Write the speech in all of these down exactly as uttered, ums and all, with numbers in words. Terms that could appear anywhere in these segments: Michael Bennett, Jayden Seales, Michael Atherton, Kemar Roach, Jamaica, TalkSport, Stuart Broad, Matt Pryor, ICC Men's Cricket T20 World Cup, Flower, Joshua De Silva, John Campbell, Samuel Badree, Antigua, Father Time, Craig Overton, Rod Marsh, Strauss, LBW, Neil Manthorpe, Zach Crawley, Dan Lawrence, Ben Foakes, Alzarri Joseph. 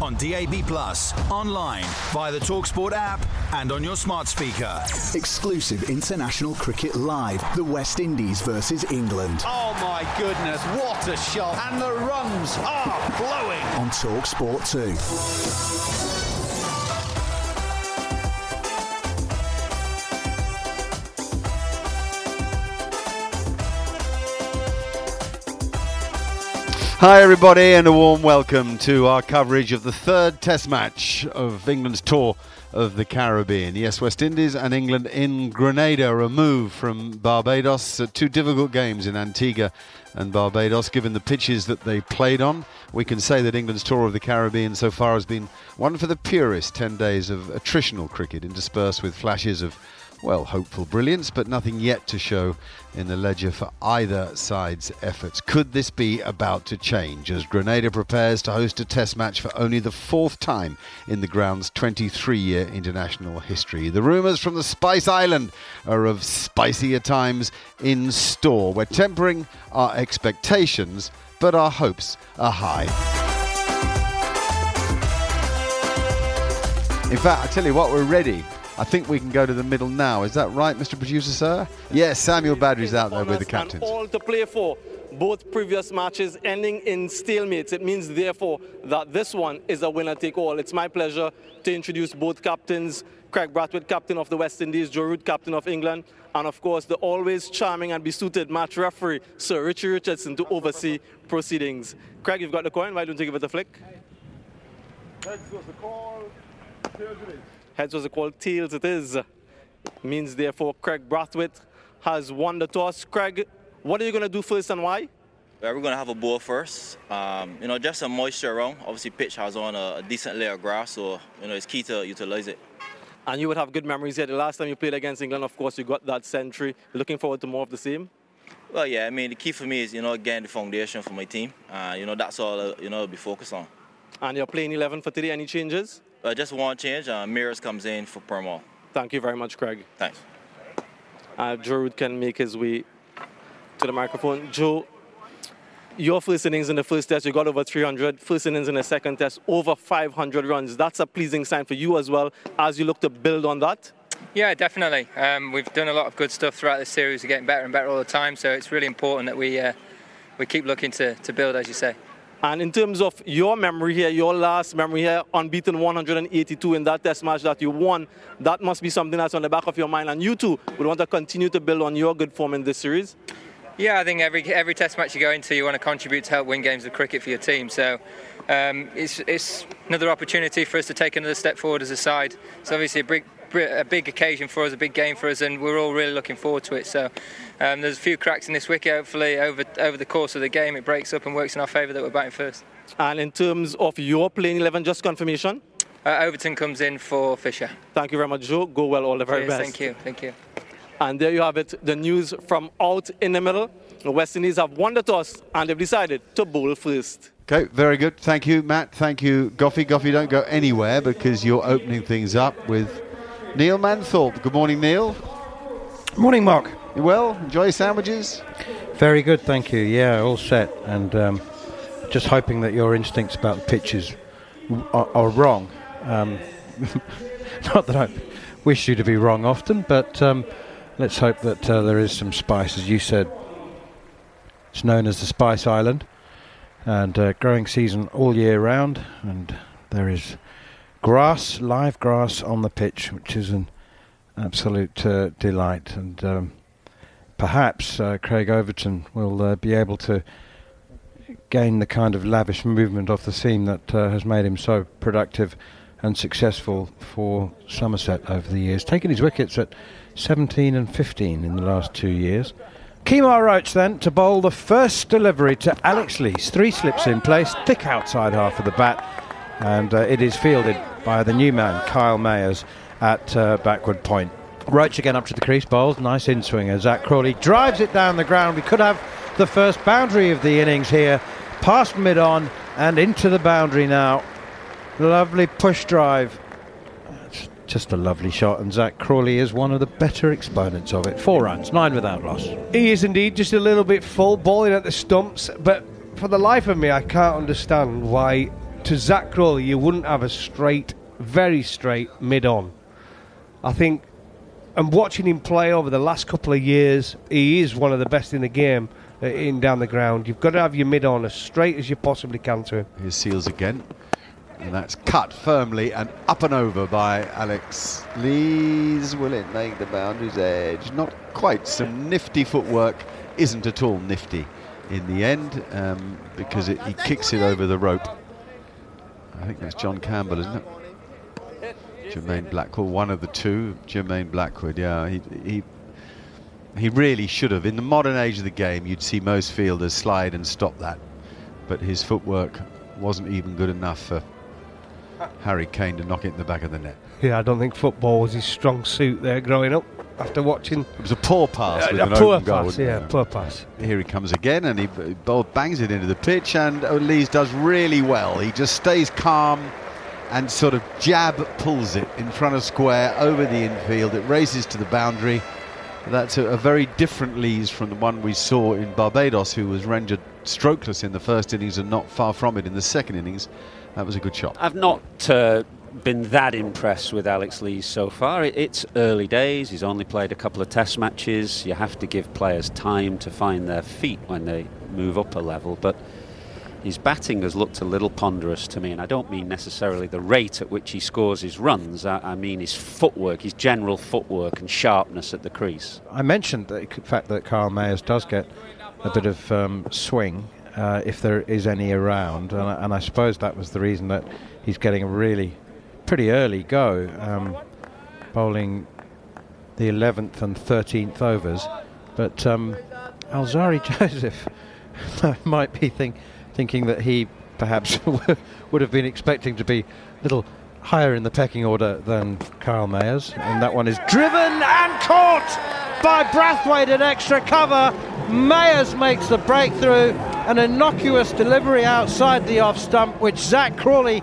On D A B plus, online, via the TalkSport app and on your smart speaker. Exclusive international cricket live. The West Indies versus England. Oh my goodness, what a shot. And the runs are blowing. On TalkSport two. Hi everybody and a warm welcome to our coverage of the third test match of England's tour of the Caribbean. Yes, West Indies and England in Grenada, removed from Barbados. Two difficult games in Antigua and Barbados, given the pitches that they played on. We can say that England's tour of the Caribbean so far has been one for the purist, ten days of attritional cricket interspersed with flashes of, well, hopeful brilliance, but nothing yet to show in the ledger for either side's efforts. Could this be about to change as Grenada prepares to host a test match for only the fourth time in the ground's twenty-three-year international history? The rumours from the Spice Island are of spicier times in store. We're tempering our expectations, but our hopes are high. In fact, I tell you what, we're ready. I think we can go to the middle now. Is that right, Mister Producer, sir? Yes, Samuel Badree's out there with the captains. And all to play for. Both previous matches ending in stalemates. It means, therefore, that this one is a winner-take-all. It's my pleasure to introduce both captains, Craig Brathwaite, captain of the West Indies, Joe Root, captain of England, and, of course, the always charming and besuited match referee, Sir Richie Richardson, to oversee proceedings. Craig, you've got the coin. Why don't you give it a flick? Heads was the call. Tails it is. Heads was a call, tails it is. It means, therefore, Craig Brathwaite has won the toss. Craig, what are you going to do first and why? Well, we're going to have a bowl first. Um, you know, just some moisture around. Obviously, pitch has on a, a decent layer of grass, so, you know, it's key to utilise it. And you would have good memories here. The last time you played against England, of course, you got that century. You're looking forward to more of the same? Well, yeah, I mean, the key for me is, you know, getting the foundation for my team. Uh, you know, that's all, uh, you know, I'll be focused on. And you're playing eleven for today. Any changes? Uh, just one change. Uh, Mayers comes in for Permal. Thank you very much, Craig. Thanks. Uh, Joe Root can make his way to the microphone. Joe, your first innings in the first test, you got over three hundred. First innings in the second test, over five hundred runs. That's a pleasing sign for you as well as you look to build on that. Yeah, definitely. Um, we've done a lot of good stuff throughout this series. We're getting better and better all the time. So it's really important that we uh, we keep looking to, to build, as you say. And in terms of your memory here, your last memory here, unbeaten one hundred eighty-two in that test match that you won, that must be something that's on the back of your mind. And you too would want to continue to build on your good form in this series. Yeah, I think every every test match you go into, you want to contribute to help win games of cricket for your team. So um, it's it's another opportunity for us to take another step forward as a side. It's obviously a big a big occasion for us, a big game for us, and we're all really looking forward to it. So um, there's a few cracks in this wicket. Hopefully over over the course of the game it breaks up and works in our favour that we're batting first. And in terms of your playing eleven, just confirmation? Uh, Overton comes in for Fisher. Thank you very much, Joe. Go well, all the very yes, best. Thank you, thank you. And there you have it, the news from out in the middle. The West Indies have won the toss and they've decided to bowl first. Okay, very good. Thank you, Matt. Thank you, Goffey. Goffey, don't go anywhere because you're opening things up with Neil Manthorpe. Good morning, Neil. Morning, Mark. You well? Enjoy your sandwiches? Very good, thank you. Yeah, all set. And um, just hoping that your instincts about the pitches are, are wrong. Um, not that I wish you to be wrong often, but um, let's hope that uh, there is some spice. As you said, it's known as the Spice Island, and uh, growing season all year round, and there is grass, live grass on the pitch, which is an absolute uh, delight. And um, perhaps uh, Craig Overton will uh, be able to gain the kind of lavish movement off the seam that uh, has made him so productive and successful for Somerset over the years, taking his wickets at seventeen and fifteen in the last two years. Kemar Roach then to bowl the first delivery to Alex Lees. Three slips in place, thick outside half of the bat, and uh, it is fielded by the new man, Kyle Mayers, at uh, backward point. Roach again up to the crease, bowls, nice in-swinger. Zach Crawley drives it down the ground. We could have the first boundary of the innings here, past mid-on and into the boundary now. Lovely push drive. It's just a lovely shot, and Zach Crawley is one of the better exponents of it. Four runs, nine without loss. He is indeed just a little bit full, balling at the stumps, but for the life of me, I can't understand why to Zach Crawley you wouldn't have a straight, very straight mid-on. I think, and watching him play over the last couple of years, he is one of the best in the game. In down the ground, you've got to have your mid on as straight as you possibly can to him. Here's Seales again, and that's cut firmly and up and over by Alex Lees. Will it make the boundary's edge? Not quite. Some nifty footwork isn't at all nifty in the end, um, because it, he kicks it over the rope. I think that's John Campbell, isn't it? Jermaine Blackwood, one of the two. Jermaine Blackwood, yeah, he. he He really should have. In the modern age of the game, you'd see most fielders slide and stop that. But his footwork wasn't even good enough for Harry Kane to knock it in the back of the net. Yeah, I don't think football was his strong suit there growing up after watching. It was a poor pass uh, with a an poor open pass, goal. Yeah, yeah, poor pass. Here he comes again, and he bowled, bangs it into the pitch, and Lees does really well. He just stays calm and sort of jab pulls it in front of square over the infield. It races to the boundary. That's a, a very different Lees from the one we saw in Barbados, who was rendered strokeless in the first innings and not far from it in the second innings. That was a good shot. I've not uh, been that impressed with Alex Lees so far. It, it's early days. He's only played a couple of test matches. You have to give players time to find their feet when they move up a level. But his batting has looked a little ponderous to me, and I don't mean necessarily the rate at which he scores his runs. I, I mean his footwork, his general footwork and sharpness at the crease. I mentioned the fact that Kyle Mayers does get a bit of um, swing uh, if there is any around, and I, and I suppose that was the reason that he's getting a really pretty early go, um, bowling the eleventh and thirteenth overs. But um, Alzarri Joseph might be thinking... thinking that he perhaps would have been expecting to be a little higher in the pecking order than Kyle Mayers. And that one is driven and caught by Brathwaite in extra cover. Mayers makes the breakthrough, an innocuous delivery outside the off stump, which Zach Crawley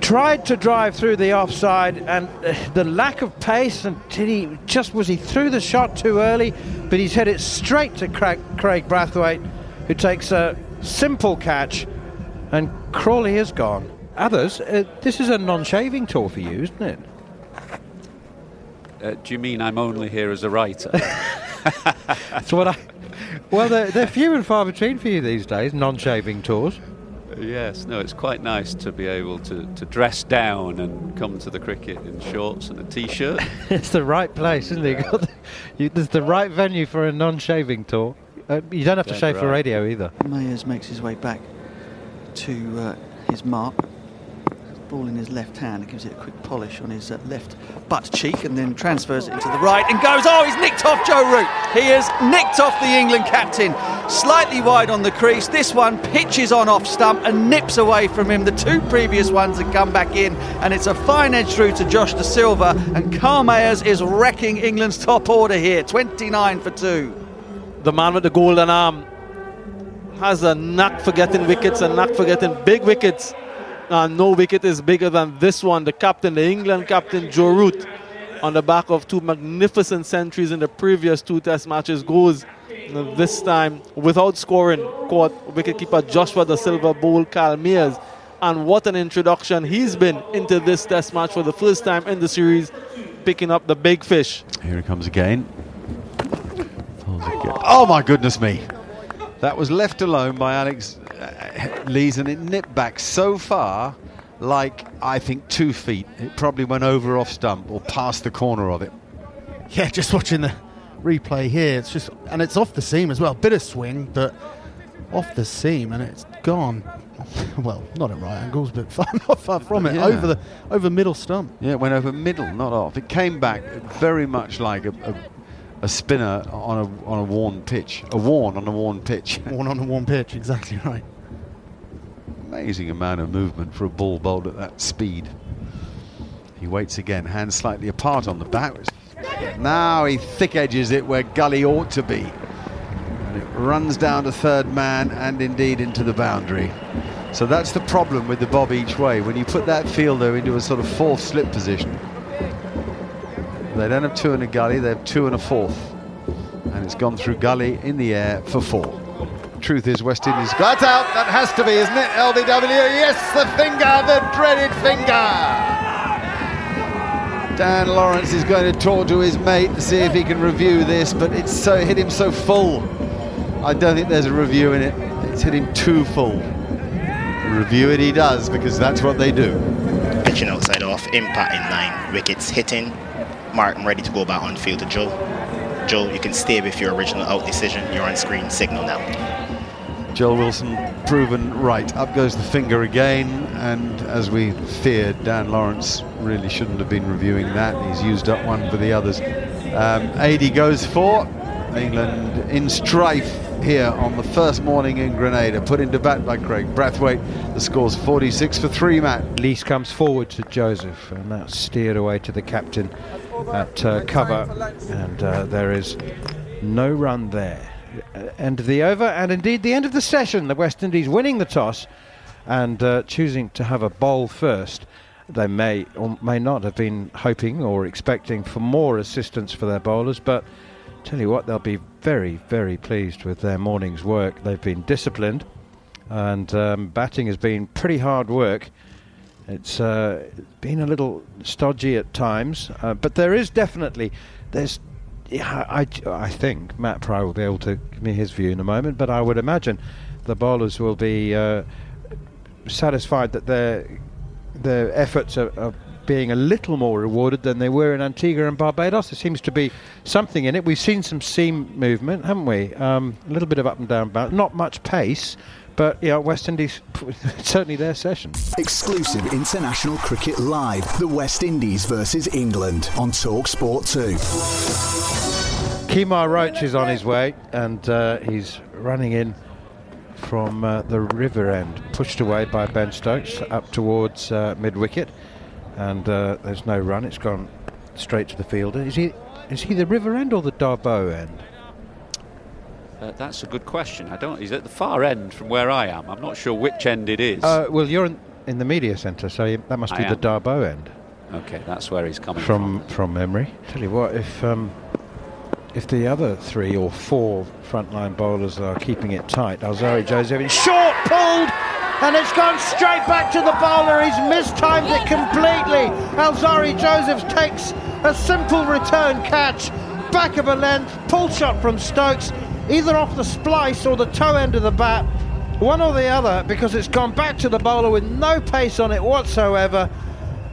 tried to drive through the offside, and the lack of pace, and did he just was he threw the shot too early, but he's headed it straight to Craig, Craig Brathwaite, who takes a simple catch, and Crawley is gone. Others, uh, this is a non-shaving tool for you, isn't it? Uh, do you mean I'm only here as a writer? That's what I. Well, they're, they're few and far between for you these days, non-shaving tours. Yes, no, it's quite nice to be able to, to dress down and come to the cricket in shorts and a T-shirt. It's the right place, isn't it? Got the, you, there's the right venue for a non-shaving tour. Uh, you don't have Dead to shave right. For radio either. Mayers makes his way back to uh, his mark. Ball in his left hand. It gives it a quick polish on his uh, left butt cheek, and then transfers it into the right and goes. Oh, he's nicked off Joe Root. He has nicked off the England captain. Slightly wide on the crease. This one pitches on off stump and nips away from him. The two previous ones had come back in, and it's a fine edge through to Josh De Silva. And Carl Mayers is wrecking England's top order here. twenty-nine for two. the man with the golden arm has a knack for getting wickets, a knack for getting big wickets. And no wicket is bigger than this one. The captain, the England captain, Joe Root, on the back of two magnificent centuries in the previous two test matches, goes this time without scoring. Caught wicketkeeper Joshua De Silva, bowled Kyle Mayers. And what an introduction he's been into this test match for the first time in the series, picking up the big fish. Here he comes again. Oh my goodness me. That was left alone by Alex Lees, and it nipped back so far, like I think two feet. It probably went over off stump or past the corner of it. Yeah, just watching the replay here. It's just, and it's off the seam as well. Bit of swing, but off the seam, and it's gone. Well, not at right angles, but far, not far from it. Yeah. Over the over middle stump. Yeah, it went over middle, not off. It came back very much like a. a A spinner on a on a worn pitch. A worn on a worn pitch. Worn on a worn pitch, exactly right. Amazing amount of movement for a ball bowled at that speed. He waits again, hands slightly apart on the bat. Now he thick edges it where Gully ought to be. And it runs down to third man and indeed into the boundary. So that's the problem with the bob each way. When you put that fielder into a sort of fourth slip position, they don't have two in a gully, they have two and a fourth. And it's gone through gully in the air for four. Truth is, West Indies got out. That has to be, isn't it? L B W, yes, the finger, the dreaded finger. Dan Lawrence is going to talk to his mate to see if he can review this, but it's so hit him so full. I don't think there's a review in it. It's hit him too full. Review it he does, because that's what they do. Pitching outside off, impact in nine, wickets hitting. Martin ready to go back on field to Joe. Joe, you can stay with your original out decision. You're on screen. Signal now. Joel Wilson proven right. Up goes the finger again. And as we feared, Dan Lawrence really shouldn't have been reviewing that. He's used up one for the others. Um, Aidy goes for England in strife here on the first morning in Grenada. Put into bat by Craig Brathwaite. The score's forty-six for three, Matt. Lees comes forward to Joseph. And that's steered away to the captain at uh, cover, and uh, there is no run there. End of the over, and indeed the end of the session. The West Indies winning the toss and uh, choosing to have a bowl first. They may or may not have been hoping or expecting for more assistance for their bowlers, but tell you what, they'll be very, very pleased with their morning's work. They've been disciplined, and um, batting has been pretty hard work. It's uh, been a little stodgy at times, uh, but there is definitely, there's, yeah, I, I think Matt Pry will be able to give me his view in a moment, but I would imagine the bowlers will be uh, satisfied that their their efforts are, are being a little more rewarded than they were in Antigua and Barbados. There seems to be something in it. We've seen some seam movement, haven't we? Um, a little bit of up and down, but not much pace. But, yeah, West Indies, certainly their session. Exclusive international cricket live. The West Indies versus England on Talk Sport two. Kemar Roach is on his way, and uh, he's running in from uh, the river end. Pushed away by Ben Stokes up towards uh, mid-wicket. And uh, there's no run. It's gone straight to the fielder. Is he, is he the river end or the Darbo end? Uh, that's a good question. I don't. He's at the far end from where I am. I'm not sure which end it is. Uh, well, you're in, in the media centre, so you, that must be the Darbo end. Okay, that's where he's coming from. From, from memory. Tell you what, if um, if the other three or four frontline bowlers are keeping it tight, Alzarri Joseph is short, pulled, and it's gone straight back to the bowler. He's mistimed it completely. Alzarri Joseph takes a simple return catch, back of a length, pull shot from Stokes. Either off the splice or the toe end of the bat, one or the other, because it's gone back to the bowler with no pace on it whatsoever.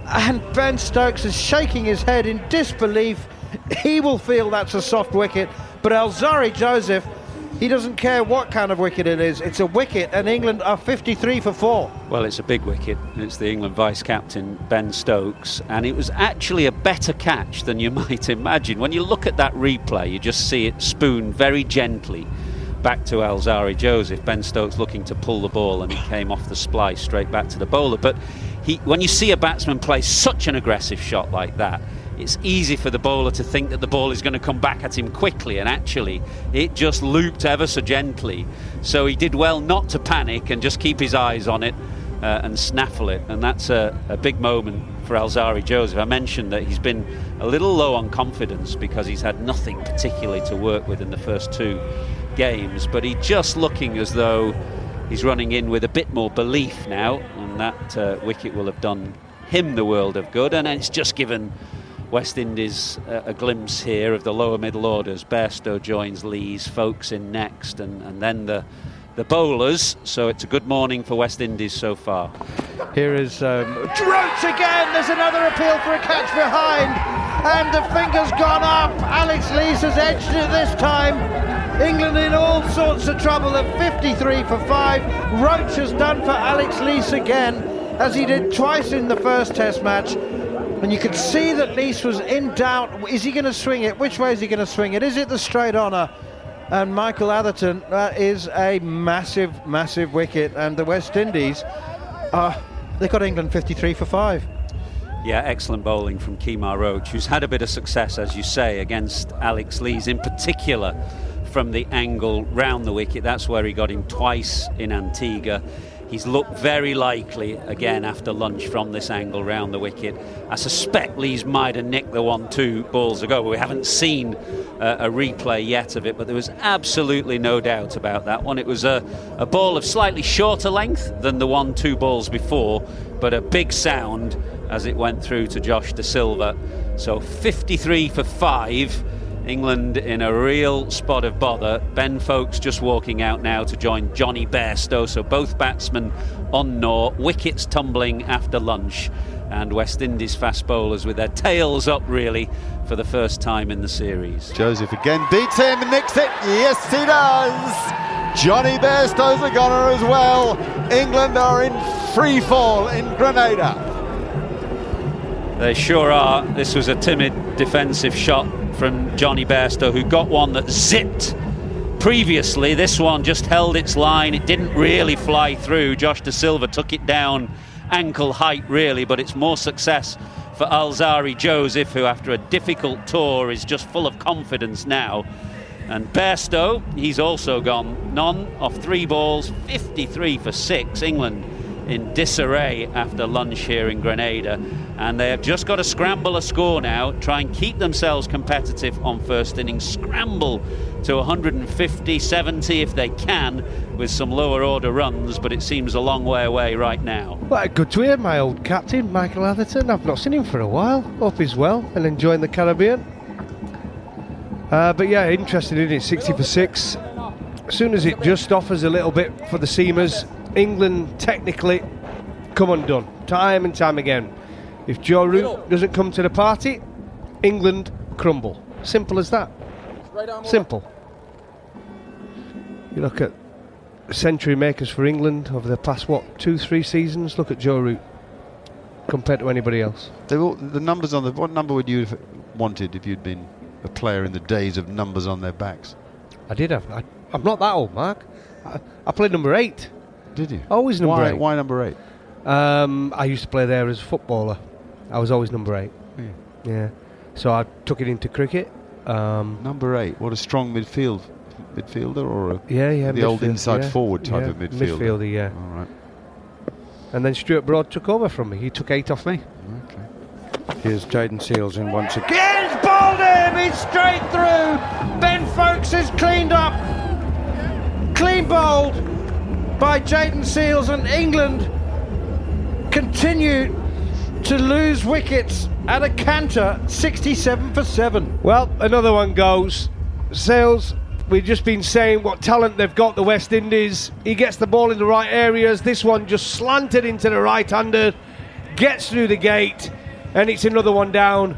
And Ben Stokes is shaking his head in disbelief. He will feel that's a soft wicket, but Alzarri Joseph, he doesn't care what kind of wicket it is. It's a wicket, and England are fifty-three for four. Well, it's a big wicket, and it's the England vice-captain, Ben Stokes, and it was actually a better catch than you might imagine. When you look at that replay, you just see it spoon very gently back to Alzarri Joseph. Ben Stokes looking to pull the ball, and it came off the splice straight back to the bowler. But he, when you see a batsman play such an aggressive shot like that, it's easy for the bowler to think that the ball is going to come back at him quickly, and actually it just looped ever so gently. So he did well not to panic and just keep his eyes on it uh, and snaffle it, and that's a, a big moment for Alzarri Joseph. I mentioned that he's been a little low on confidence because he's had nothing particularly to work with in the first two games, but he's just looking as though he's running in with a bit more belief now, and that uh, wicket will have done him the world of good, and it's just given West Indies uh, a glimpse here of the lower middle orders. Bairstow joins Lees, Foakes in next, and, and then the the bowlers, so it's a good morning for West Indies so far. Here is um, Roach again. There's another appeal for a catch behind, and the finger's gone up. Alex Lees has edged it this time. England in all sorts of trouble at fifty-three for five. Roach has done for Alex Lees again, as he did twice in the first Test match. And you could see that Lees was in doubt. Is he going to swing it? Which way is he going to swing it? Is it the straight honour? And Michael Atherton, that is a massive, massive wicket. And the West Indies, uh, they got England fifty-three for five. Yeah, excellent bowling from Kemar Roach, who's had a bit of success, as you say, against Alex Lees in particular, from the angle round the wicket. That's where he got him twice in Antigua. He's looked very likely again after lunch from this angle round the wicket. I suspect Lees might have nicked the one two balls ago, but we haven't seen uh, a replay yet of it, but there was absolutely no doubt about that one. It was a, a ball of slightly shorter length than the one two balls before, but a big sound as it went through to Josh De Silva. So fifty-three for five, England in a real spot of bother. Ben Foakes just walking out now to join Johnny Bairstow, so both batsmen on gnaw, wickets tumbling after lunch, and West Indies fast bowlers with their tails up really for the first time in the series. Joseph again beats him, nicks it, yes he does! Johnny Bairstow's a goner as well. England are in free fall in Grenada. They sure are. This was a timid defensive shot from Johnny Bairstow, who got one that zipped previously. This one just held its line. It didn't really fly through. Josh De Silva took it down ankle height really, but it's more success for Alzarri Joseph, who after a difficult tour is just full of confidence now. And Bairstow, he's also gone none off three balls, fifty-three for six. England in disarray after lunch here in Grenada, and they have just got to scramble a score now, try and keep themselves competitive on first innings, scramble to one fifty, seventy if they can with some lower order runs, but it seems a long way away right now. Well, good to hear my old captain Michael Atherton. I've not seen him for a while. Hope he's well and enjoying the Caribbean. Uh, but yeah, interesting, isn't it? sixty for six. As soon as it just offers a little bit for the seamers, England technically come undone time and time again. If Joe Root doesn't come to the party, England crumble. Simple as that. Simple. You look at century makers for England over the past, what, two, three seasons? Look at Joe Root compared to anybody else. They all, the numbers on the... What number would you have wanted if you'd been a player in the days of numbers on their backs? I did have... I, I'm not that old, Mark. I, I played number eight. Did you? Always number why, eight. Why number eight? Um, I used to play there as a footballer. I was always number eight. Yeah. yeah. So I took it into cricket. Um, number eight. What a strong midfield midfielder, or a yeah, yeah, the midfield, old inside yeah, forward type yeah, of midfielder. Midfielder, yeah. All right. And then Stuart Broad took over from me. He took eight off me. Okay. Here's Jayden Seales in once again. He's bowled him. He's straight through. Ben Foakes is cleaned up. Clean bowled by Jayden Seales, and England continue to lose wickets at a canter, sixty-seven for seven. Well, another one goes. Seales, we've just been saying what talent they've got, the West Indies. He gets the ball in the right areas. This one just slanted into the right-hander, gets through the gate, and it's another one down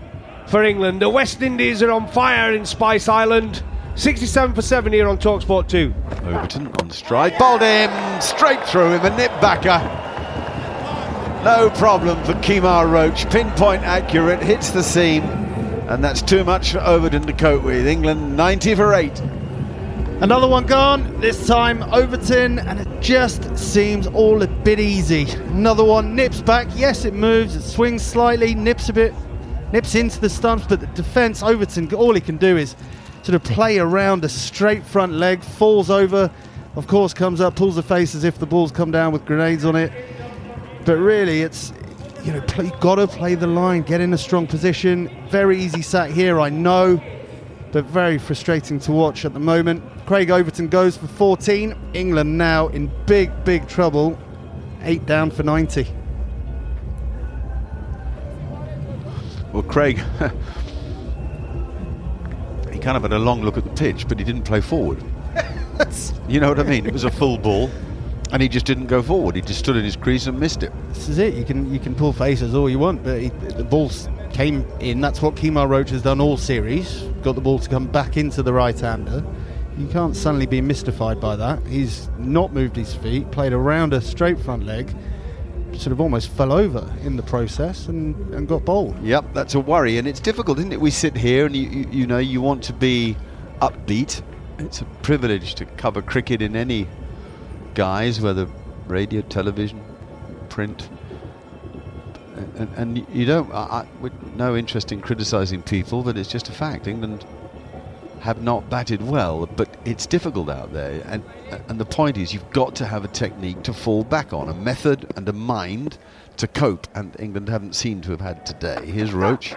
for England. The West Indies are on fire in Spice Island. sixty-seven for seven here on TalkSport two. Overton on strike, bowled him straight through him, a nip backer. No problem for Kemar Roach, pinpoint accurate, hits the seam, and that's too much for Overton to cope with. England ninety for eight. Another one gone, this time Overton, and it just seems all a bit easy. Another one nips back, yes it moves, it swings slightly, nips a bit, nips into the stumps, but the defence, Overton, all he can do is sort of play around a straight front leg, falls over, of course comes up, pulls the face as if the ball's come down with grenades on it. But really, it's, you know, you've got to play the line, get in a strong position. Very easy sack here, I know, but very frustrating to watch at the moment. Craig Overton goes for fourteen. England now in big, big trouble. Eight down for ninety. Well, Craig, he kind of had a long look at the pitch, but he didn't play forward. You know what I mean? It was a full ball, and he just didn't go forward. He just stood in his crease and missed it. This is it. You can you can pull faces all you want, but he, the ball came in. That's what Kemar Roach has done all series. Got the ball to come back into the right-hander. You can't suddenly be mystified by that. He's not moved his feet, played around a straight front leg, sort of almost fell over in the process and, and got bowled. Yep, that's a worry, and it's difficult, isn't it? We sit here and, you, you, you know, you want to be upbeat. It's a privilege to cover cricket in any guise, whether radio, television, print, and, and, and you don't, I, I, no interest in criticising people, but it's just a fact. England have not batted well, but it's difficult out there, and and the point is you've got to have a technique to fall back on, a method and a mind to cope, and England haven't seemed to have had today. Here's Roach,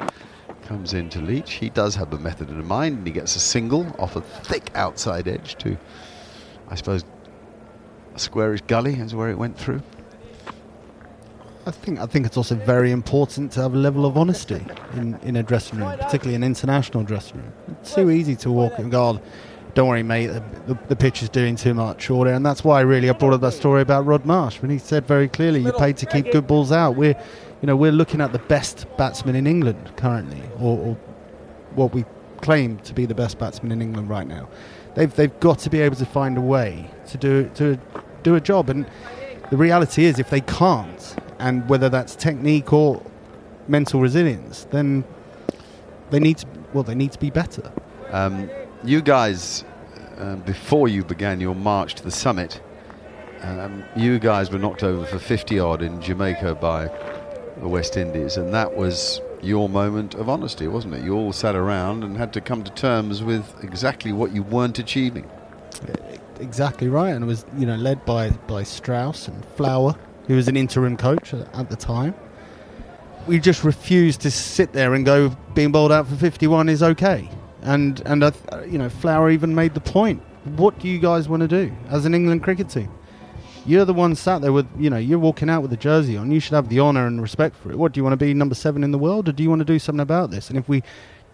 comes in to Leach. He does have a method and a mind, and he gets a single off a thick outside edge to, I suppose, a squarish gully is where it went through. I think I think it's also very important to have a level of honesty in, in a dressing room, particularly an international dressing room. It's too easy to walk and go, oh, don't worry, mate, the, the pitch is doing too much. Or, and that's why, really, I brought up that story about Rod Marsh, when he said very clearly, you paid to keep good balls out. We're, you know, we're looking at the best batsman in England currently, or, or what we claim to be the best batsman in England right now. They've they've got to be able to find a way to do to do a job. And the reality is, if they can't, and whether that's technique or mental resilience, then they need to, well, they need to be better. Um, you guys, uh, before you began your march to the summit, um, you guys were knocked over for fifty odd in Jamaica by the West Indies, and that was your moment of honesty, wasn't it? You all sat around and had to come to terms with exactly what you weren't achieving. Exactly right, and it was, you know, led by by Strauss and Flower, who was an interim coach at the time. We just refused to sit there and go, being bowled out for fifty-one is okay. And, and uh, you know, Flower even made the point. What do you guys want to do as an England cricket team? You're the one sat there with, you know, you're walking out with a jersey on. You should have the honour and respect for it. What, do you want to be number seven in the world, or do you want to do something about this? And if we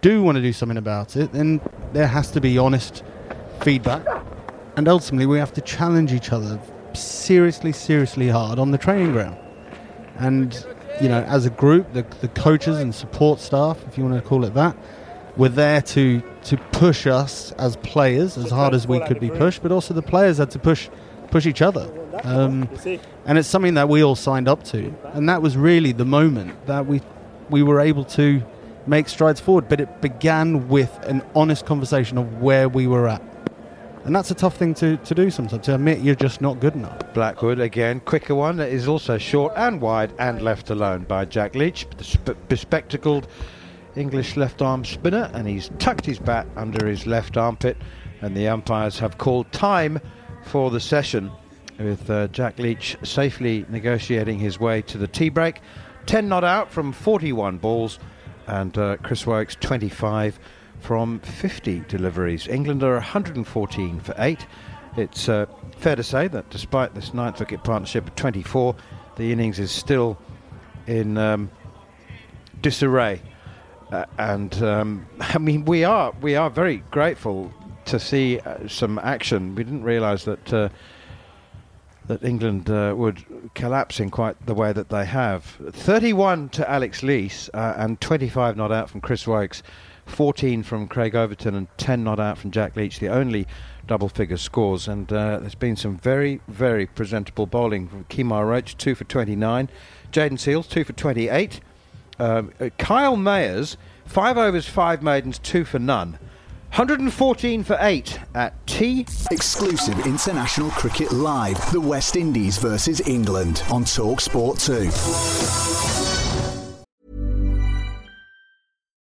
do want to do something about it, then there has to be honest feedback. And ultimately, we have to challenge each other seriously, seriously hard on the training ground. And, you know, as a group, the, the coaches and support staff, if you want to call it that, were there to to push us as players as hard as we could be pushed, but also the players had to push push each other. Um, and it's something that we all signed up to. And that was really the moment that we we were able to make strides forward. But it began with an honest conversation of where we were at. And that's a tough thing to, to do sometimes, to admit you're just not good enough. Blackwood, again, quicker one, that is also short and wide and left alone by Jack Leach, the sp- bespectacled English left-arm spinner, and he's tucked his bat under his left armpit, and the umpires have called time for the session, with uh, Jack Leach safely negotiating his way to the tea break. ten not out from forty-one balls, and uh, Chris Woakes twenty-five from fifty deliveries. England are one hundred fourteen for eight. It's uh, fair to say that despite this ninth wicket partnership of twenty-four, the innings is still in um, disarray. Uh, and um, I mean, we are we are very grateful to see uh, some action. We didn't realise that uh, that England uh, would collapse in quite the way that they have. thirty-one to Alex Lees uh, and twenty-five not out from Chris Woakes, fourteen from Craig Overton and ten not out from Jack Leach, the only double figure scores. And uh, there's been some very, very presentable bowling from Kemar Roach, two for twenty-nine, Jayden Seales, two for twenty-eight, um, Kyle Mayers, five overs, five maidens, two for none. one hundred fourteen for eight at T. Exclusive international cricket live, the West Indies versus England on TalkSport two.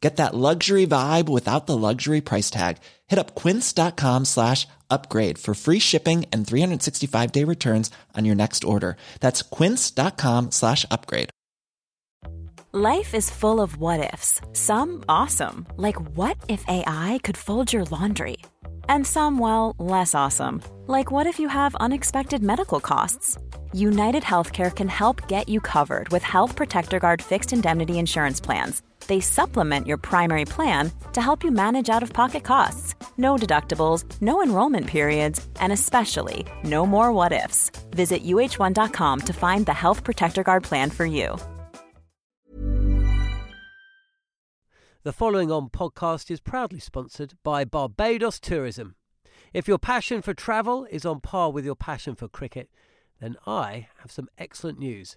Get that luxury vibe without the luxury price tag. Hit up quince.com slash upgrade for free shipping and three sixty-five day returns on your next order. That's quince.com slash upgrade. Life is full of what-ifs. Some awesome, like what if A I could fold your laundry? And some, well, less awesome, like what if you have unexpected medical costs? United Healthcare can help get you covered with Health Protector Guard fixed indemnity insurance plans. They supplement your primary plan to help you manage out-of-pocket costs. No deductibles, no enrollment periods, and especially no more what-ifs. Visit U H one dot com to find the Health Protector Guard plan for you. The following on podcast is proudly sponsored by Barbados Tourism. If your passion for travel is on par with your passion for cricket, then I have some excellent news.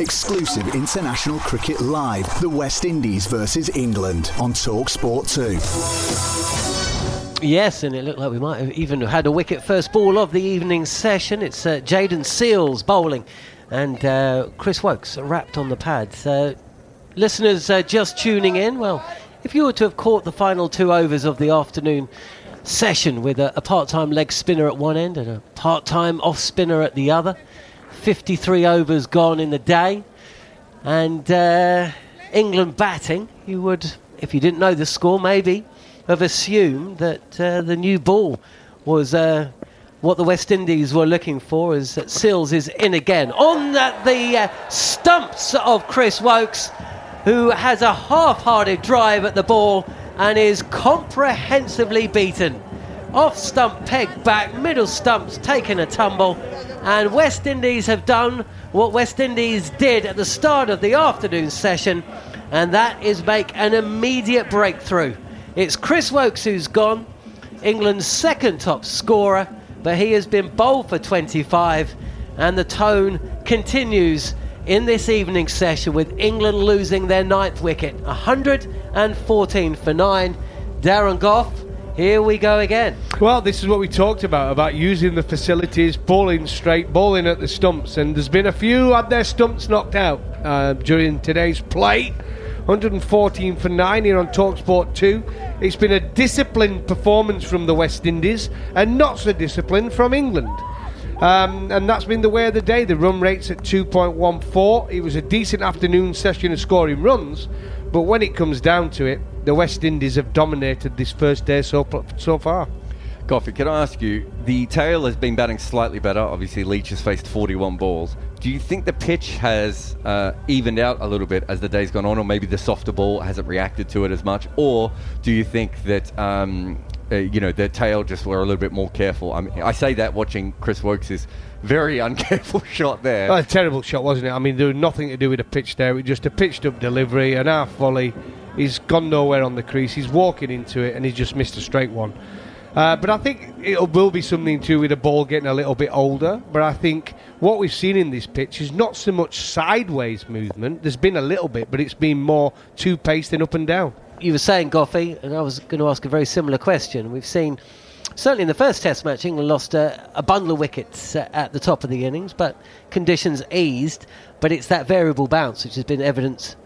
Exclusive international cricket live. The West Indies versus England on TalkSport two. Yes, and it looked like we might have even had a wicket first ball of the evening session. It's uh, Jayden Seales bowling and uh, Chris Wokes wrapped on the pad. So, listeners uh, just tuning in, well, if you were to have caught the final two overs of the afternoon session with a, a part-time leg spinner at one end and a part-time off spinner at the other, fifty-three overs gone in the day, and uh, England batting, you would, if you didn't know the score, maybe have assumed that uh, the new ball was uh, what the West Indies were looking for, as Seales is in again. On uh, the uh, stumps of Chris Wokes, who has a half-hearted drive at the ball and is comprehensively beaten. Off stump, peg back, middle stumps, taking a tumble. And West Indies have done what West Indies did at the start of the afternoon session, and that is make an immediate breakthrough. It's Chris Wokes who's gone, England's second top scorer, but he has been bowled for twenty-five, and the tone continues in this evening session with England losing their ninth wicket, one hundred fourteen for nine. Darren Goff, here we go again. Well, this is what we talked about, about using the facilities, bowling straight, bowling at the stumps. And there's been a few had their stumps knocked out uh, during today's play. one hundred fourteen for nine here on TalkSport two. It's been a disciplined performance from the West Indies and not so disciplined from England. Um, and that's been the way of the day. The run rate's at two point one four. It was a decent afternoon session of scoring runs. But when it comes down to it, the West Indies have dominated this first day so so far. Goffey, can I ask you, the tail has been batting slightly better. Obviously, Leach has faced forty-one balls. Do you think the pitch has uh, evened out a little bit as the day's gone on, or maybe the softer ball hasn't reacted to it as much? Or do you think that um, uh, you know the tail just were a little bit more careful? I mean, I say that watching Chris Wokes' very uncareful shot there. Oh, a terrible shot, wasn't it? I mean, there was nothing to do with the pitch there. It was just a pitched-up delivery, an half volley. He's gone nowhere on the crease. He's walking into it, and he's just missed a straight one. Uh, but I think it will be something to do with the ball getting a little bit older. But I think what we've seen in this pitch is not so much sideways movement. There's been a little bit, but it's been more two-paced than up and down. You were saying, Goffey, and I was going to ask a very similar question. We've seen, certainly in the first Test match, England lost a, a bundle of wickets at the top of the innings, but conditions eased. But it's that variable bounce which has been evidence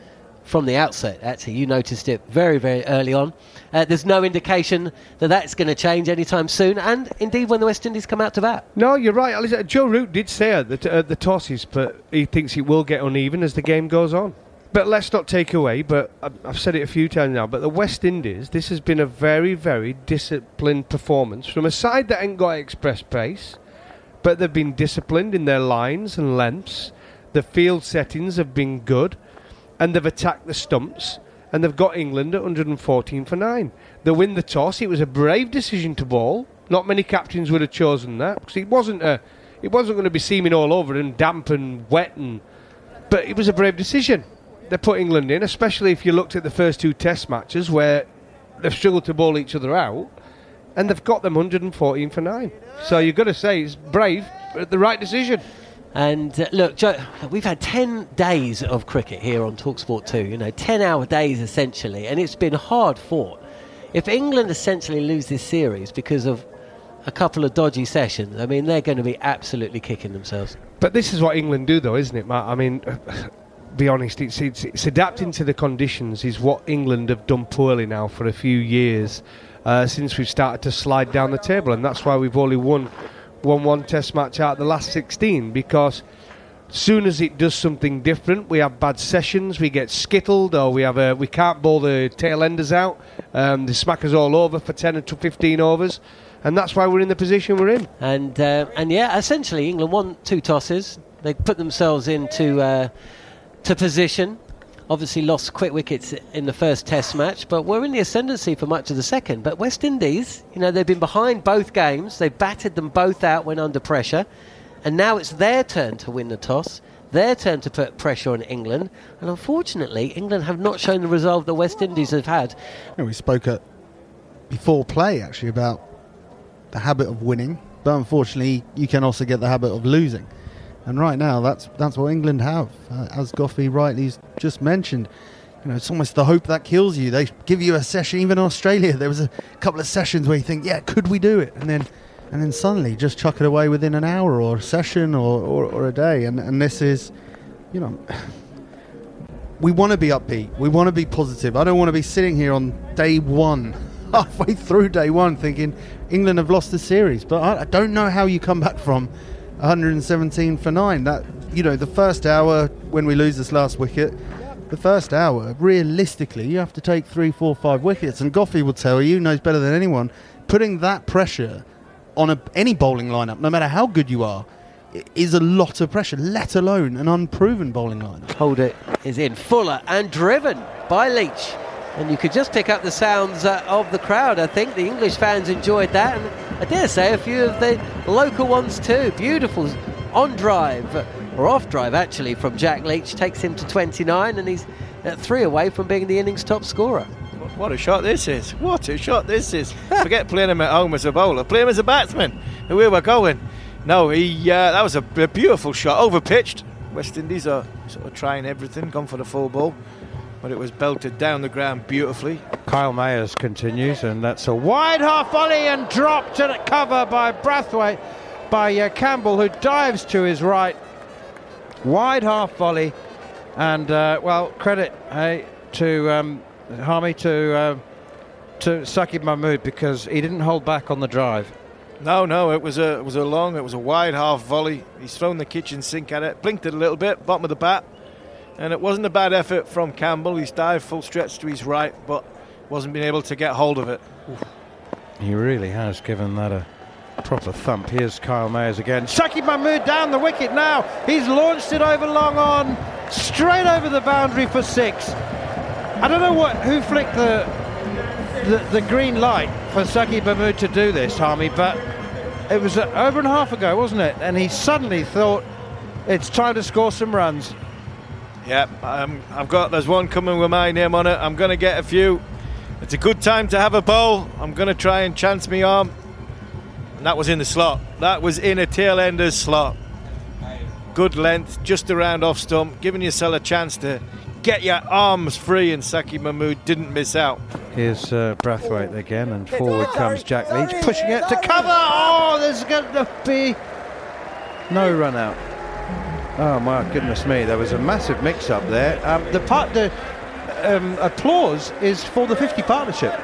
from the outset, actually. You noticed it very, very early on. Uh, there's no indication that that's going to change anytime soon, and indeed when the West Indies come out to bat. No, you're right. Joe Root did say that uh, the tosses, but he thinks it will get uneven as the game goes on. But let's not take away, but I've said it a few times now, but the West Indies, this has been a very, very disciplined performance from a side that ain't got express pace, but they've been disciplined in their lines and lengths. The field settings have been good, and they've attacked the stumps, and they've got England at one hundred fourteen for nine. They win the toss. It was a brave decision to bowl. Not many captains would have chosen that, because it wasn't a, it wasn't going to be seaming all over and damp and wet, and, but it was a brave decision. They put England in, especially if you looked at the first two test matches where they've struggled to bowl each other out, and they've got them one hundred fourteen for nine. So you've got to say it's brave, but the right decision. And uh, look, Joe, we've had ten days of cricket here on TalkSport two, you know, ten hour days essentially, and it's been hard fought. If England essentially lose this series because of a couple of dodgy sessions, I mean, they're going to be absolutely kicking themselves. But this is what England do, though, isn't it, Matt? I mean... be honest, it's, it's it's adapting to the conditions is what England have done poorly now for a few years uh, since we've started to slide down the table, and that's why we've only won, won one test match out of the last sixteen, because soon as it does something different, we have bad sessions, we get skittled, or we have a, we can't bowl the tail enders out, um, they smack us all over for ten to fifteen overs, and that's why we're in the position we're in. And, uh, and yeah, essentially England won two tosses, they put themselves into... Uh, to position, obviously lost quick wickets in the first test match, but we're in the ascendancy for much of the second. But West Indies, you know, they've been behind both games, they battered them both out when under pressure, and now it's their turn to win the toss, their turn to put pressure on England, and unfortunately England have not shown the resolve that West Indies have had. You know, we spoke at before play actually about the habit of winning, but unfortunately you can also get the habit of losing. And right now, that's that's what England have, uh, as Goffey rightly's just mentioned. You know, it's almost the hope that kills you. They give you a session, even in Australia, there was a couple of sessions where you think, yeah, could we do it? And then and then suddenly just chuck it away within an hour or a session or, or, or a day. And, and this is, you know, we want to be upbeat. We want to be positive. I don't want to be sitting here on day one, halfway through day one, thinking England have lost the series. But I, I don't know how you come back from one hundred seventeen for nine. That, you know, the first hour when we lose this last wicket, the first hour, realistically, you have to take three, four, five wickets. And Goffey will tell you, knows better than anyone, putting that pressure on a, any bowling lineup, no matter how good you are, is a lot of pressure, let alone an unproven bowling lineup. Hold it is in. Fuller and driven by Leach. And you could just pick up the sounds uh, of the crowd, I think. The English fans enjoyed that, and I dare say a few of the local ones too. Beautiful on-drive, or off-drive actually, from Jack Leach. Takes him to twenty-nine, and he's uh, three away from being the innings top scorer. What a shot this is. What a shot this is. Forget playing him at home as a bowler. Play him as a batsman. And we were going. No, he. Uh, that was a, a beautiful shot. Overpitched. West Indies are sort of trying everything. Gone for the full ball. But it was belted down the ground beautifully. Kyle Mayers continues, and that's a wide half volley and dropped at cover by Brathwaite, by uh, Campbell, who dives to his right. Wide half volley, and uh, well, credit hey, to um, Hami to uh, to Saqib Mahmood, because he didn't hold back on the drive. No, no, it was a it was a long, it was a wide half volley. He's thrown the kitchen sink at it, blinked it a little bit, bottom of the bat. And it wasn't a bad effort from Campbell. He's dived full stretch to his right, but wasn't been able to get hold of it. Oof. He really has given that a proper thump. Here's Kyle Mayers again. Saqib Mahmood down the wicket now. He's launched it over long on, straight over the boundary for six. I don't know what who flicked the the, the green light for Saqib Mahmood to do this, Hami, but it was over and a half ago, wasn't it? And he suddenly thought it's time to score some runs. Yeah, um, I've got, there's one coming with my name on it. I'm going to get a few. It's a good time to have a bowl. I'm going to try and chance me arm. And that was in the slot. That was in a tail-ender's slot. Good length, just around off stump, giving yourself a chance to get your arms free, and Saqib Mahmood didn't miss out. Here's uh, Brathwaite again, and forward comes Jack Leach, pushing it to cover. Oh, there's going to be no run out. Oh my goodness me, there was a massive mix-up there. Um, the, part, the um, applause is for the fifty partnership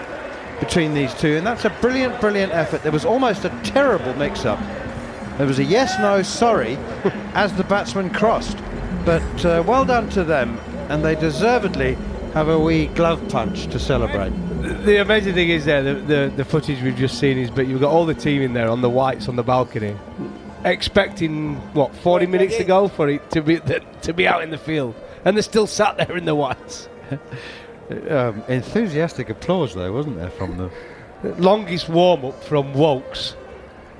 between these two, and that's a brilliant, brilliant effort. There was almost a terrible mix-up. There was a yes, no, sorry as the batsmen crossed, but uh, well done to them, and they deservedly have a wee glove punch to celebrate. The amazing thing is there, the, the, the footage we've just seen is, but you've got all the team in there on the whites on the balcony, expecting what forty minutes to go for it to be to be out in the field, and they're still sat there in the whites. Um, enthusiastic applause there, wasn't there, from the longest warm up from Wokes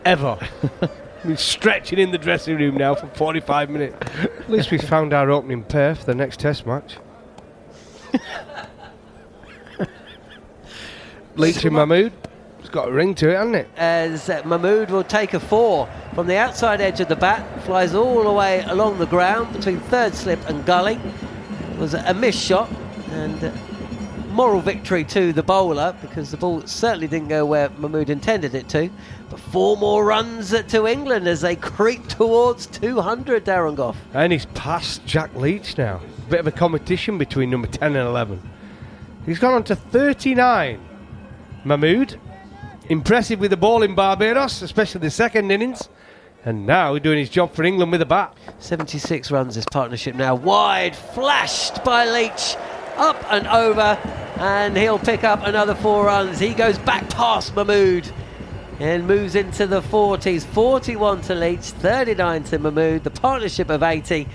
ever. We're stretching in the dressing room now for forty-five minutes. At least we found our opening pair for the next Test match. Leach and Mahmood, it's got a ring to it, hasn't it? As uh, Mahmood will take a four from the outside edge of the bat, flies all the way along the ground between third slip and gully. It was a missed shot, and uh, moral victory to the bowler, because the ball certainly didn't go where Mahmood intended it to. But four more runs to England as they creep towards two hundred, Darren Goff. And he's passed Jack Leach now. Bit of a competition between number ten and eleven. He's gone on to thirty-nine. Mahmood, impressive with the ball in Barbados, especially the second innings, and now doing his job for England with a bat. seventy-six runs this partnership now, wide, flashed by Leach, up and over, and he'll pick up another four runs. He goes back past Mahmood and moves into the forties. forty-one to Leach, thirty-nine to Mahmood, the partnership of eighty,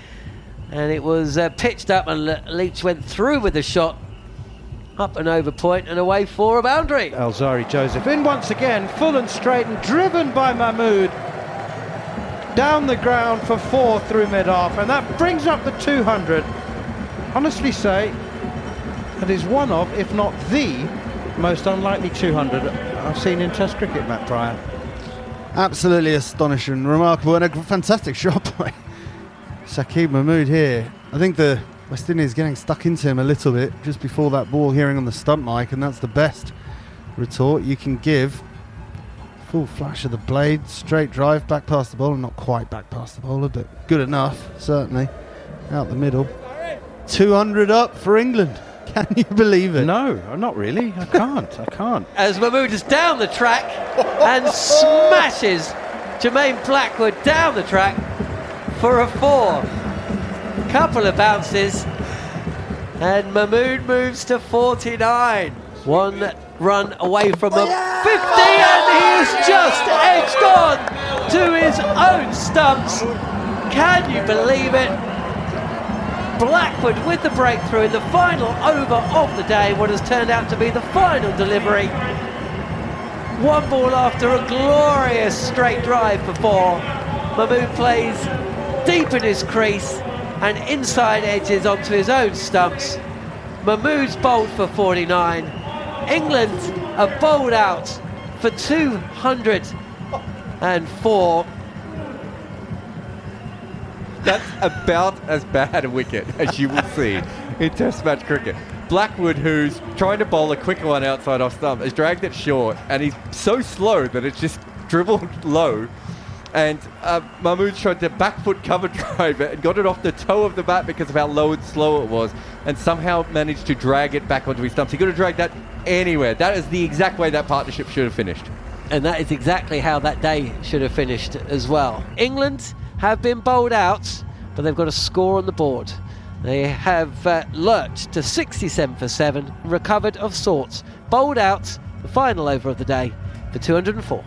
and it was uh, pitched up, and Le- Leach went through with the shot. Up and over point and away for a boundary. Alzarri Joseph in once again, full and straight and driven by Mahmood. Down the ground for four through mid-off, and that brings up the two hundred. Honestly say, that is one of, if not the, most unlikely two hundred I've seen in Test cricket, Matt Pryor. Absolutely astonishing, remarkable, and a fantastic shot by Saqib Mahmood here. I think the West Indies getting stuck into him a little bit just before that ball hearing on the stump mic, and that's the best retort you can give. Full flash of the blade, straight drive, back past the bowler, not quite back past the bowler, but good enough, certainly. Out the middle. two hundred up for England. Can you believe it? No, not really. I can't. I can't. As Mahmood is down the track and smashes Jermaine Blackwood down the track for a four. Couple of bounces and Mahmood moves to forty-nine, one run away from a fifty, and he is just edged on to his own stumps. Can you believe it? Blackwood with the breakthrough in the final over of the day, what has turned out to be the final delivery. One ball after a glorious straight drive for four. Mahmood plays deep in his crease and inside edges onto his own stumps. Mahmood's bowled for forty-nine. England are bowled out for two hundred four. That's about as bad a wicket as you will see in Test match cricket. Blackwood, who's trying to bowl a quicker one outside off stump, has dragged it short, and he's so slow that it's just dribbled low. And uh, Mahmood tried to back foot cover drive it and got it off the toe of the bat because of how low and slow it was, and somehow managed to drag it back onto his stumps. He could have dragged that anywhere. That is the exact way that partnership should have finished. And that is exactly how that day should have finished as well. England have been bowled out, but they've got a score on the board. They have uh, lurched to sixty-seven for seven, recovered of sorts. Bowled out, the final over of the day for two hundred four.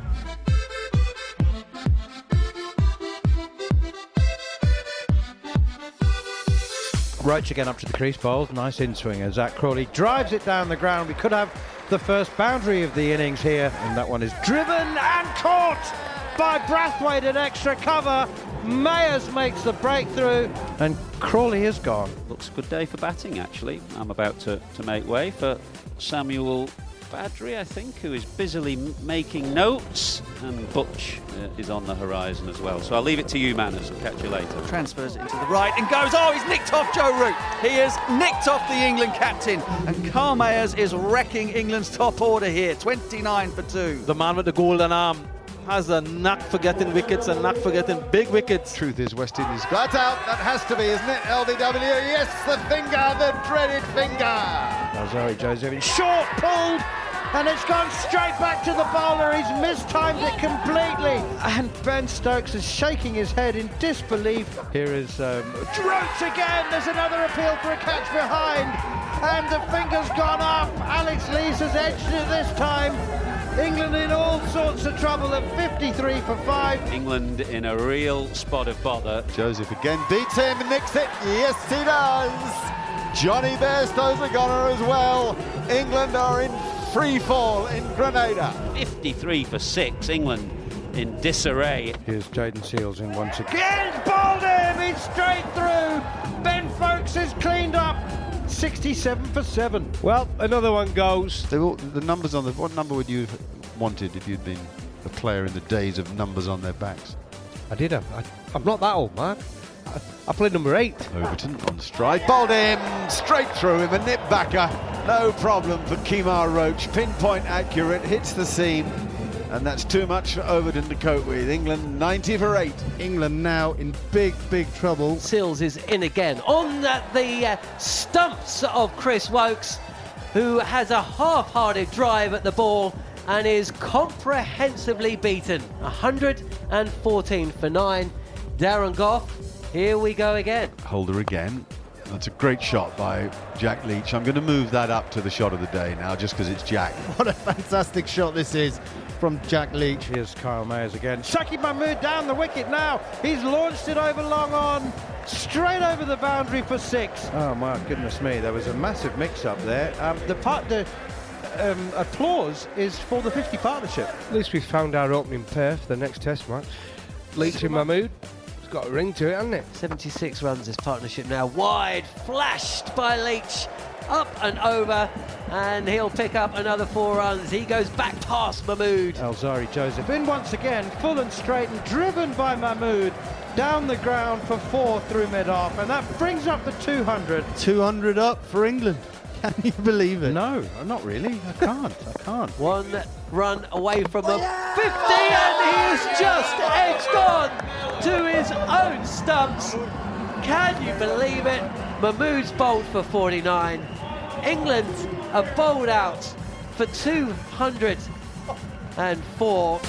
Roach again up to the crease, bowls, nice in-swinger. Zach Crawley drives it down the ground. We could have the first boundary of the innings here, and that one is driven and caught by Brathwaite in extra cover. Mayers makes the breakthrough, and Crawley is gone. Looks a good day for batting, actually. I'm about to, to make way for Samuel Badree, I think, who is busily m- making notes, and Butch uh, is on the horizon as well. So I'll leave it to you, Manners. I'll catch you later. Transfers it into the right and goes, oh, he's nicked off Joe Root. He has nicked off the England captain, and Kyle Mayers is wrecking England's top order here. twenty-nine for two. The man with the golden arm has a knack for getting wickets, a knack for getting big wickets. Truth is, West Indies got out. That has to be, isn't it? L D W, yes, the finger, the dreaded finger. Alzarri Joseph is short, pulled, and it's gone straight back to the bowler. He's mistimed it completely. And Ben Stokes is shaking his head in disbelief. Here is um, Roach again. There's another appeal for a catch behind. And the finger's gone up. Alex Lees has edged it this time. England in all sorts of trouble at fifty-three for five. England in a real spot of bother. Joseph again beats him, nicks it. Yes, he does. Johnny Bairstow's a goner as well. England are in free fall in Grenada. fifty-three for six, England in disarray. Here's Jayden Seales in once again. Bowled him, he's straight through. Ben Foakes is cleaned up. sixty-seven for seven. Well, another one goes. They all, the numbers on the. What number would you have wanted if you'd been a player in the days of numbers on their backs? I did have. I, I'm not that old, man. I, I played number eight. Overton on stride. Bowled him straight through him, a nip backer. No problem for Kemar Roach. Pinpoint accurate, hits the seam, and that's too much for Overton to cope with. England ninety for eight. England now in big, big trouble. Seales is in again on the, the uh, stumps of Chris Wokes, who has a half-hearted drive at the ball and is comprehensively beaten. one hundred fourteen for nine. Darren Goff, here we go again. Holder again. That's a great shot by Jack Leach. I'm going to move that up to the shot of the day now, just because it's Jack. What a fantastic shot this is from Jack Leach. Here's Kyle Mayers again. Saqib Mahmood down the wicket now. He's launched it over long on, straight over the boundary for six. Oh, my goodness me. There was a massive mix-up there. Um, the part, the um, applause is for the fifty partnership. At least we found our opening pair for the next test match. Leach and Mahmood. Got a ring to it, hasn't it? seventy-six runs this partnership now. Wide, flashed by Leach, up and over, and he'll pick up another four runs. He goes back past Mahmood. Alzarri Joseph in once again, full and straight, and driven by Mahmood down the ground for four through mid-off, and that brings up the two hundred. two hundred up for England. Can you believe it? No, not really. I can't. I can't. One run away from a yeah! fifty, and he is just edged on to his own stumps. Can you believe it? Mahmood's bowled for forty-nine. England are bowled out for two hundred four.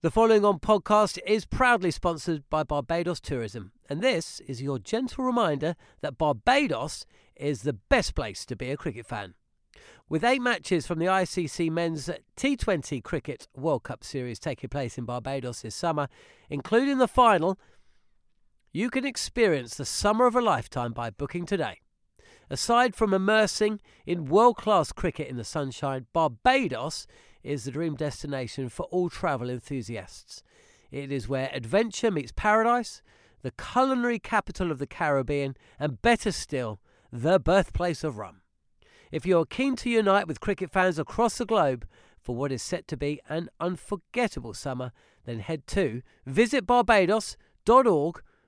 The following on podcast is proudly sponsored by Barbados Tourism, and this is your gentle reminder that Barbados is the best place to be a cricket fan. With eight matches from the I C C Men's T twenty Cricket World Cup Series taking place in Barbados this summer, including the final, you can experience the summer of a lifetime by booking today. Aside from immersing in world-class cricket in the sunshine, Barbados is the dream destination for all travel enthusiasts. It is where adventure meets paradise, the culinary capital of the Caribbean, and better still, the birthplace of rum. If you're keen to unite with cricket fans across the globe for what is set to be an unforgettable summer, then head to visitbarbados.org